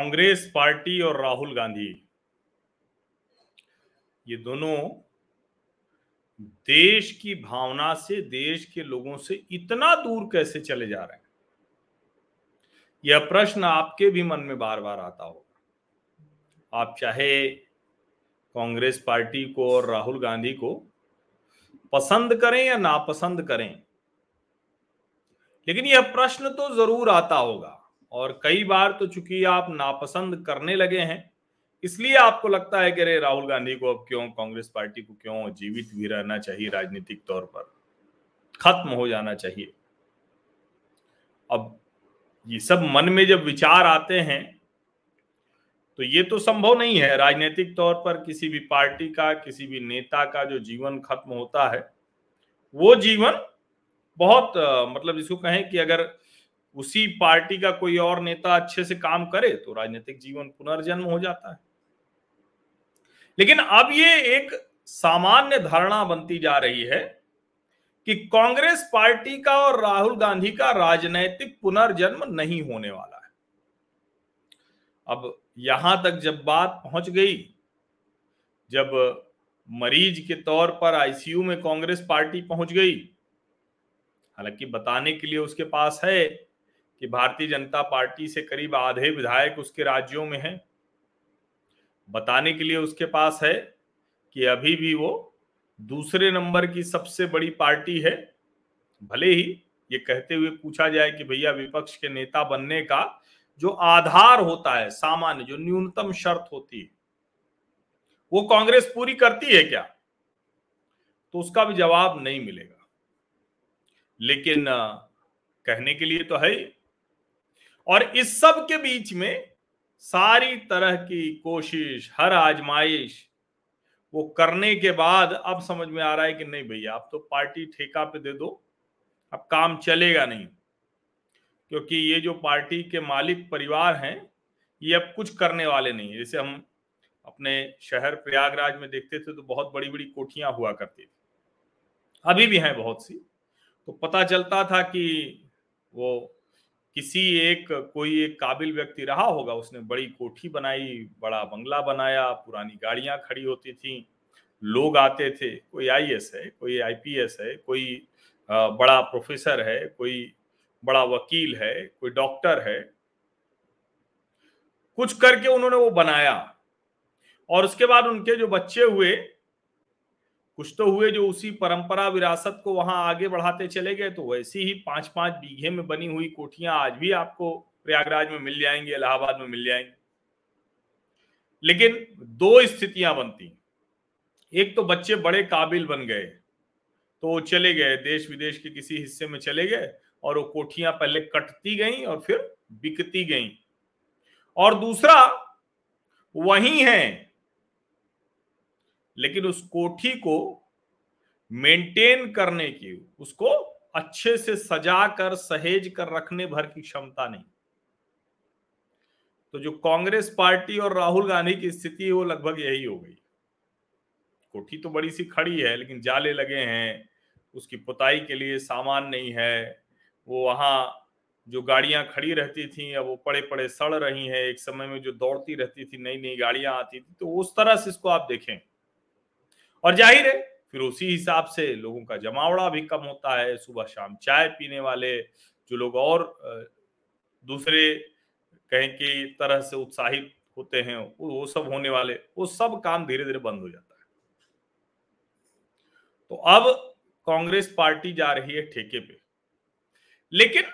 Congress party और राहुल गांधी, ये दोनों देश की भावना से, देश के लोगों से इतना दूर कैसे चले जा रहे हैं? यह प्रश्न आपके भी मन में बार बार आता होगा। आप चाहे कांग्रेस पार्टी को और राहुल गांधी को पसंद करें या नापसंद करें, लेकिन यह प्रश्न तो जरूर आता होगा। और कई बार तो चूंकि आप नापसंद करने लगे हैं, इसलिए आपको लगता है कि अरे राहुल गांधी को अब क्यों, कांग्रेस पार्टी को क्यों जीवित भी रहना चाहिए, राजनीतिक तौर पर खत्म हो जाना चाहिए। अब ये सब मन में जब विचार आते हैं तो ये तो संभव नहीं है। राजनीतिक तौर पर किसी भी पार्टी का, किसी भी नेता का जो जीवन खत्म होता है, वो जीवन बहुत मतलब जिसको कहें कि अगर उसी पार्टी का कोई और नेता अच्छे से काम करे तो राजनीतिक जीवन पुनर्जन्म हो जाता है। लेकिन अब ये एक सामान्य धारणा बनती जा रही है कि कांग्रेस पार्टी का और राहुल गांधी का राजनीतिक पुनर्जन्म नहीं होने वाला है। अब यहां तक जब बात पहुंच गई, जब मरीज के तौर पर आईसीयू में कांग्रेस पार्टी पहुंच गई, हालांकि बताने के लिए उसके पास है कि भारतीय जनता पार्टी से करीब आधे विधायक उसके राज्यों में हैं, बताने के लिए उसके पास है कि अभी भी वो दूसरे नंबर की सबसे बड़ी पार्टी है। भले ही ये कहते हुए पूछा जाए कि भैया विपक्ष के नेता बनने का जो आधार होता है, सामान्य जो न्यूनतम शर्त होती है, वो कांग्रेस पूरी करती है क्या, तो उसका भी जवाब नहीं मिलेगा। लेकिन कहने के लिए तो है। और इस सब के बीच में सारी तरह की कोशिश, हर आजमाइश वो करने के बाद अब समझ में आ रहा है कि नहीं भैया, आप तो पार्टी ठेका पे दे दो, अब काम चलेगा नहीं, क्योंकि ये जो पार्टी के मालिक परिवार हैं ये अब कुछ करने वाले नहीं है। जैसे हम अपने शहर प्रयागराज में देखते थे तो बहुत बड़ी बड़ी कोठियां हुआ करती थी, अभी भी हैं बहुत सी, तो पता चलता था कि वो किसी एक कोई एक काबिल व्यक्ति रहा होगा, उसने बड़ी कोठी बनाई, बड़ा बंगला बनाया, पुरानी गाड़ियां खड़ी होती थीं, लोग आते थे, कोई आईएएस है, कोई आईपीएस है, कोई बड़ा प्रोफेसर है, कोई बड़ा वकील है, कोई डॉक्टर है, कुछ करके उन्होंने वो बनाया। और उसके बाद उनके जो बच्चे हुए, कुछ तो हुए जो उसी परंपरा विरासत को वहां आगे बढ़ाते चले गए, तो वैसी ही 5-5 बीघे में बनी हुई कोठियां आज भी आपको प्रयागराज में मिल जाएंगी, इलाहाबाद में मिल जाएंगी। लेकिन दो स्थितियां बनती, एक तो बच्चे बड़े काबिल बन गए तो वो चले गए, देश विदेश के किसी हिस्से में चले गए और वो कोठियां पहले कटती गई और फिर बिकती गई। और दूसरा वही है, लेकिन उस कोठी को मेंटेन करने की, उसको अच्छे से सजा कर सहेज कर रखने भर की क्षमता नहीं। तो जो कांग्रेस पार्टी और राहुल गांधी की स्थिति है वो लगभग यही हो गई। कोठी तो बड़ी सी खड़ी है, लेकिन जाले लगे हैं, उसकी पुताई के लिए सामान नहीं है, वो वहां जो गाड़ियां खड़ी रहती थी अब वो पड़े पड़े सड़ रही हैं, एक समय में जो दौड़ती रहती थी, नई नई गाड़ियां आती थी, तो उस तरह से इसको आप देखें। और जाहिर है फिर उसी हिसाब से लोगों का जमावड़ा भी कम होता है। सुबह शाम चाय पीने वाले जो लोग और दूसरे कहें कि तरह से उत्साहित होते हैं, वो सब होने वाले, वो सब काम धीरे धीरे बंद हो जाता है। तो अब कांग्रेस पार्टी जा रही है ठेके पे। लेकिन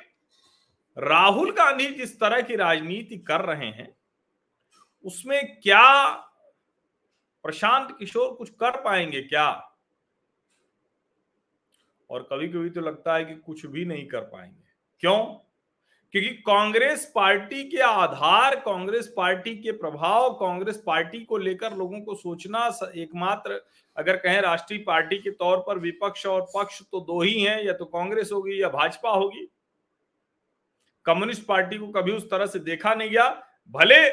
राहुल गांधी जिस तरह की राजनीति कर रहे हैं उसमें क्या प्रशांत किशोर कुछ कर पाएंगे क्या? और कभी कभी तो लगता है कि कुछ भी नहीं कर पाएंगे। क्यों? क्योंकि कांग्रेस पार्टी के आधार, कांग्रेस पार्टी के प्रभाव, कांग्रेस पार्टी को लेकर लोगों को सोचना, एकमात्र अगर कहें राष्ट्रीय पार्टी के तौर पर विपक्ष और पक्ष तो दो ही हैं, या तो कांग्रेस होगी या भाजपा होगी। कम्युनिस्ट पार्टी को कभी उस तरह से देखा नहीं गया। भले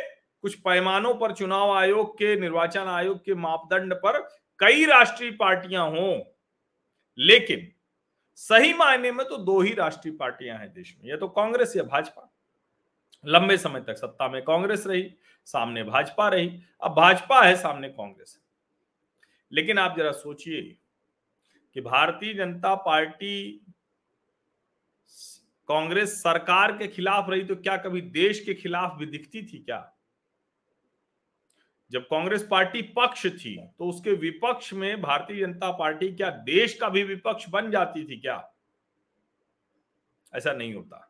कुछ पैमानों पर चुनाव आयोग के, निर्वाचन आयोग के मापदंड पर कई राष्ट्रीय पार्टियां हों, लेकिन सही मायने में तो दो ही राष्ट्रीय पार्टियां हैं देश में, या तो कांग्रेस या भाजपा। लंबे समय तक सत्ता में कांग्रेस रही, सामने भाजपा रही, अब भाजपा है सामने कांग्रेस है। लेकिन आप जरा सोचिए कि भारतीय जनता पार्टी कांग्रेस सरकार के खिलाफ रही तो क्या कभी देश के खिलाफ भी दिखती थी क्या? जब कांग्रेस पार्टी पक्ष थी तो उसके विपक्ष में भारतीय जनता पार्टी क्या देश का भी विपक्ष बन जाती थी क्या? ऐसा नहीं होता।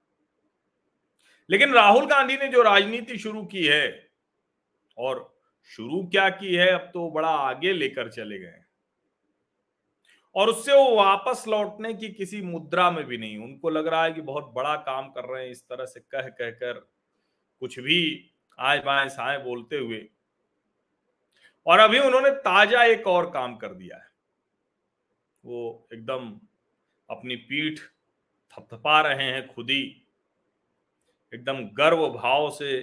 लेकिन राहुल गांधी ने जो राजनीति शुरू की है, और शुरू क्या की है, अब तो बड़ा आगे लेकर चले गए और उससे वो वापस लौटने की किसी मुद्रा में भी नहीं। उनको लग रहा है कि बहुत बड़ा काम कर रहे हैं, इस तरह से कह कहकर कुछ भी आए बाएं साए बोलते हुए। और अभी उन्होंने ताजा एक और काम कर दिया है, वो एकदम अपनी पीठ थपथपा रहे हैं खुद ही, एकदम गर्व भाव से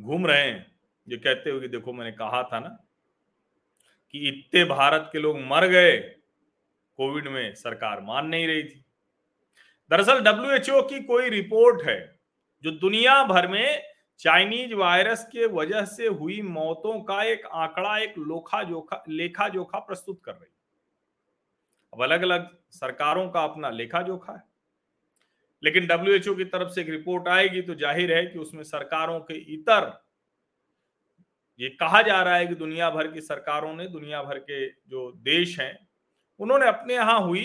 घूम रहे हैं, ये कहते हुए कि देखो मैंने कहा था ना कि इतने भारत के लोग मर गए कोविड में, सरकार मान नहीं रही थी। दरअसल डब्ल्यूएचओ की कोई रिपोर्ट है जो दुनिया भर में चाइनीज वायरस के वजह से हुई मौतों का एक आंकड़ा, एक लेखा जोखा प्रस्तुत कर रही है। अब अलग अलग सरकारों का अपना लेखा जोखा है, लेकिन डब्ल्यूएचओ की तरफ से एक रिपोर्ट आएगी तो जाहिर है कि उसमें सरकारों के इतर, ये कहा जा रहा है कि दुनिया भर की सरकारों ने, दुनिया भर के जो देश हैं, उन्होंने अपने यहाँ हुई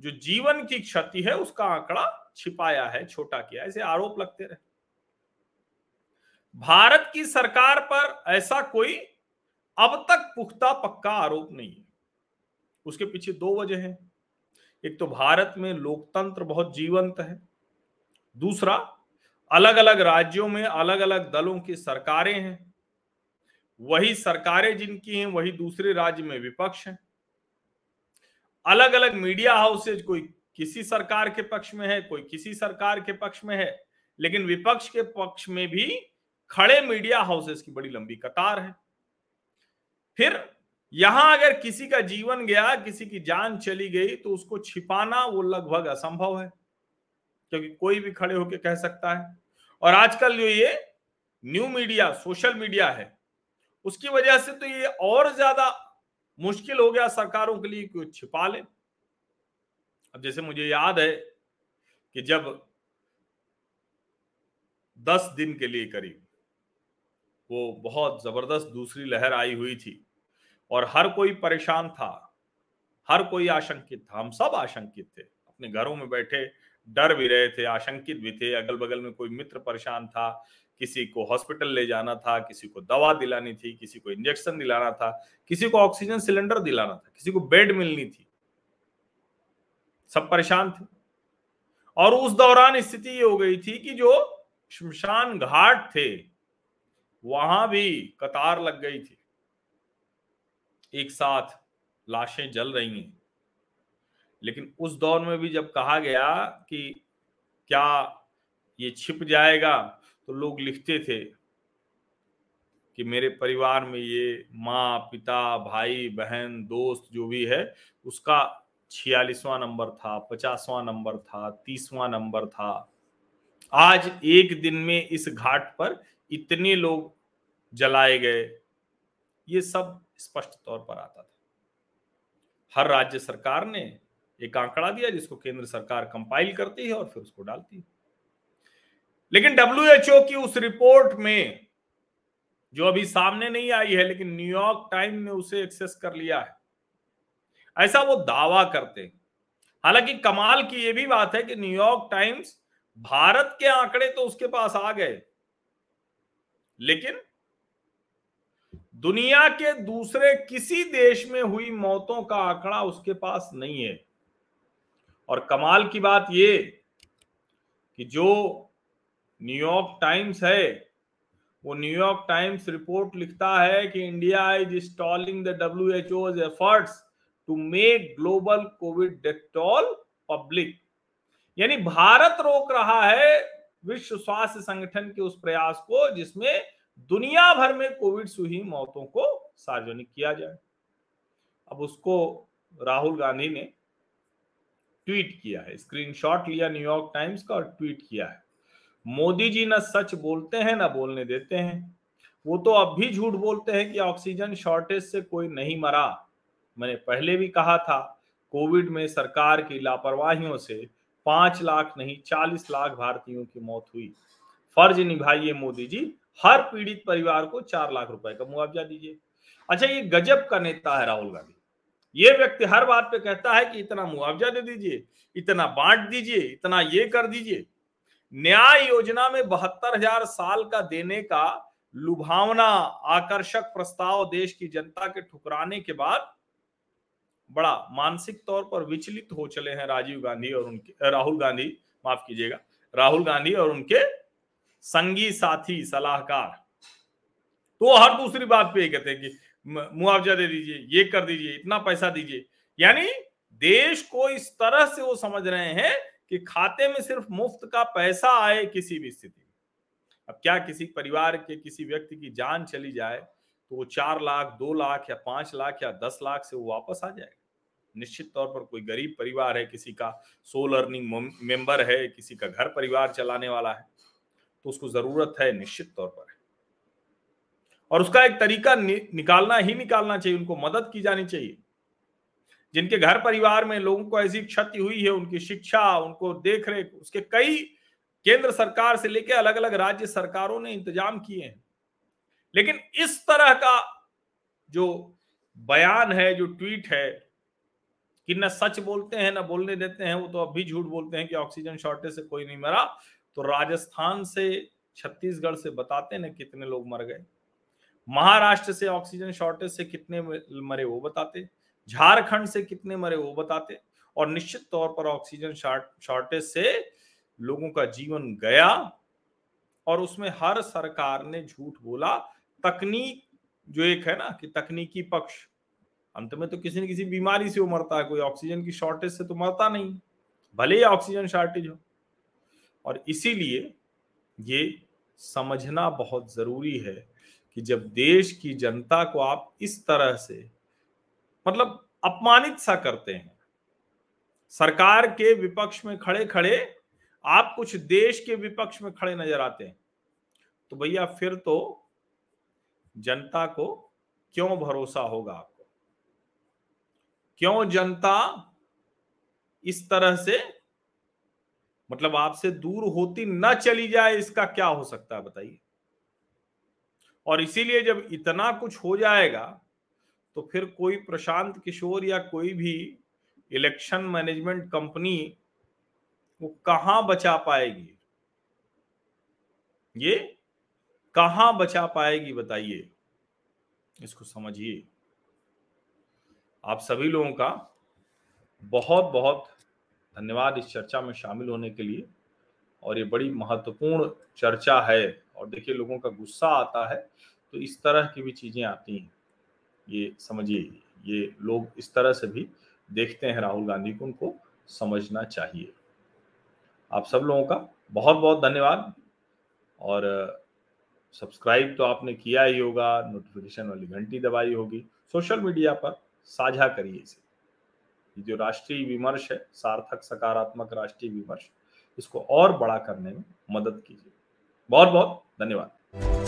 जो जीवन की क्षति है उसका आंकड़ा छिपाया है, छोटा किया, ऐसे आरोप लगते रहे। भारत की सरकार पर ऐसा कोई अब तक पुख्ता पक्का आरोप नहीं है। उसके पीछे दो वजह है, एक तो भारत में लोकतंत्र बहुत जीवंत है, दूसरा अलग अलग राज्यों में अलग अलग दलों की सरकारें हैं, वही सरकारें जिनकी हैं वही दूसरे राज्य में विपक्ष हैं, अलग अलग मीडिया हाउसेज, कोई किसी सरकार के पक्ष में है, कोई किसी सरकार के पक्ष में है, लेकिन विपक्ष के पक्ष में भी खड़े मीडिया हाउसेज की बड़ी लंबी कतार है। फिर यहां अगर किसी का जीवन गया, किसी की जान चली गई तो उसको छिपाना वो लगभग असंभव है, क्योंकि कोई भी खड़े होकर कह सकता है। और आजकल जो ये न्यू मीडिया, सोशल मीडिया है, उसकी वजह से तो ये और ज्यादा मुश्किल हो गया सरकारों के लिए कि छिपा ले। अब जैसे मुझे याद है कि जब 10 दिन के लिए करीब वो बहुत जबरदस्त दूसरी लहर आई हुई थी और हर कोई परेशान था, हर कोई आशंकित था, हम सब आशंकित थे, अपने घरों में बैठे डर भी रहे थे, आशंकित भी थे, अगल बगल में कोई मित्र परेशान था, किसी को हॉस्पिटल ले जाना था, किसी को दवा दिलानी थी, किसी को इंजेक्शन दिलाना था, किसी को ऑक्सीजन सिलेंडर दिलाना था, किसी को बेड मिलनी थी, सब परेशान थे। और उस दौरान स्थिति ये हो गई थी कि जो शमशान घाट थे वहां भी कतार लग गई थी, एक साथ लाशें जल रही हैं। लेकिन उस दौर में भी जब कहा गया कि क्या ये छिप जाएगा, तो लोग लिखते थे कि मेरे परिवार में ये माँ, पिता, भाई, बहन, दोस्त जो भी है उसका 46वां नंबर था, 50वां नंबर था, 30वां नंबर था। आज एक दिन में इस घाट पर इतने लोग जलाए गए, ये सब स्पष्ट तौर पर आता था। हर राज्य सरकार ने एक आंकड़ा दिया जिसको केंद्र सरकार कंपाइल करती है और फिर उसको डालती है। लेकिन डब्ल्यूएचओ की उस रिपोर्ट में जो अभी सामने नहीं आई है, लेकिन न्यूयॉर्क टाइम्स ने उसे एक्सेस कर लिया है, ऐसा वो दावा करते हैं। हालांकि कमाल की ये भी बात है कि न्यूयॉर्क टाइम्स, भारत के आंकड़े तो उसके पास आ गए, लेकिन दुनिया के दूसरे किसी देश में हुई मौतों का आंकड़ा उसके पास नहीं है। और कमाल की बात ये कि जो न्यूयॉर्क टाइम्स है, वो न्यूयॉर्क टाइम्स रिपोर्ट लिखता है कि इंडिया इज स्टॉलिंग द डब्ल्यूएचओ'स efforts to make global Covid death toll public. यानी भारत रोक रहा है विश्व स्वास्थ्य संगठन के उस प्रयास को जिसमें दुनिया भर में कोविड से हुई मौतों को सार्वजनिक किया जाए। अब उसको राहुल गांधी ने ट्वीट किया है, स्क्रीनशॉट लिया न्यूयॉर्क टाइम्स का और ट्वीट किया है। मोदी जी ना सच बोलते हैं ना बोलने देते हैं। वो तो अब भी झूठ बोलते हैं कि ऑक्सीजन शॉर्टेज से कोई नहीं मरा। मैंने पहले भी कहा था, कोविड में सरकार की लापरवाहियों से 5 लाख नहीं 40 लाख भारतीयों की मौत हुई। फर्ज निभाइए मोदी जी, हर पीड़ित परिवार को 4 लाख रुपए का मुआवजा दीजिए। अच्छा, ये गजब का नेता है राहुल गांधी। ये व्यक्ति हर बात पे कहता है कि इतना मुआवजा दे दीजिए, इतना बांट दीजिए, इतना ये कर दीजिए। न्याय योजना में 72,000 साल का देने का लुभावना आकर्षक प्रस्ताव देश की जनता के ठुकराने के बाद बड़ा मानसिक तौर पर विचलित हो चले हैं राहुल गांधी और उनके संगी साथी सलाहकार। तो हर दूसरी बात पे कहते हैं कि मुआवजा दे दीजिए, ये कर दीजिए, इतना पैसा दीजिए। यानी देश को इस तरह से वो समझ रहे हैं कि खाते में सिर्फ मुफ्त का पैसा आए किसी भी स्थिति में। अब क्या किसी परिवार के किसी व्यक्ति की जान चली जाए तो वो 4 लाख 2 लाख या 5 लाख या 10 लाख से वो वापस आ जाएगा। निश्चित तौर पर कोई गरीब परिवार है, किसी का सोल अर्निंग मेंबर है, किसी का घर परिवार चलाने वाला है, तो उसको जरूरत है निश्चित तौर पर, और उसका एक तरीका निकालना चाहिए। उनको मदद की जानी चाहिए। जिनके घर परिवार में लोगों को ऐसी क्षति हुई है, उनकी शिक्षा, उनको देख रेख, उसके कई केंद्र सरकार से लेकर अलग अलग राज्य सरकारों ने इंतजाम किए हैं। लेकिन इस तरह का जो बयान है, जो ट्वीट है कि न सच बोलते हैं न बोलने देते हैं, वो तो अब भी झूठ बोलते हैं कि ऑक्सीजन शॉर्टेज से कोई नहीं मरा, तो राजस्थान से छत्तीसगढ़ से बताते ना कितने लोग मर गए, महाराष्ट्र से ऑक्सीजन शॉर्टेज से कितने मरे वो बताते, झारखंड से कितने मरे वो बताते। और निश्चित तौर पर ऑक्सीजन शॉर्टेज से लोगों का जीवन गया, और उसमें हर सरकार ने झूठ बोला। तकनीक जो एक है ना, कि तकनीकी पक्ष, अंत में तो किसी न किसी बीमारी से वो मरता है, कोई ऑक्सीजन की शॉर्टेज से तो मरता नहीं, भले ही ऑक्सीजन शॉर्टेज हो। और इसीलिए ये समझना बहुत जरूरी है कि जब देश की जनता को आप इस तरह से मतलब अपमानित सा करते हैं, सरकार के विपक्ष में खड़े खड़े आप कुछ देश के विपक्ष में खड़े नजर आते हैं, तो भैया फिर तो जनता को क्यों भरोसा होगा आपको? क्यों जनता इस तरह से मतलब आपसे दूर होती ना चली जाए, इसका क्या हो सकता है बताइए। और इसीलिए जब इतना कुछ हो जाएगा तो फिर कोई प्रशांत किशोर या कोई भी इलेक्शन मैनेजमेंट कंपनी वो कहां बचा पाएगी, ये कहां बचा पाएगी बताइए। इसको समझिए। आप सभी लोगों का बहुत बहुत धन्यवाद इस चर्चा में शामिल होने के लिए। और ये बड़ी महत्वपूर्ण चर्चा है। और देखिए, लोगों का गुस्सा आता है तो इस तरह की भी चीजें आती हैं, ये समझिए। ये लोग इस तरह से भी देखते हैं राहुल गांधी को, उनको समझना चाहिए। आप सब लोगों का बहुत बहुत धन्यवाद। और सब्सक्राइब तो आपने किया ही होगा, नोटिफिकेशन वाली घंटी दबाई होगी, सोशल मीडिया पर साझा करिए इसे। ये जो राष्ट्रीय विमर्श है, सार्थक सकारात्मक राष्ट्रीय विमर्श, इसको और बड़ा करने में मदद कीजिए। बहुत बहुत धन्यवाद।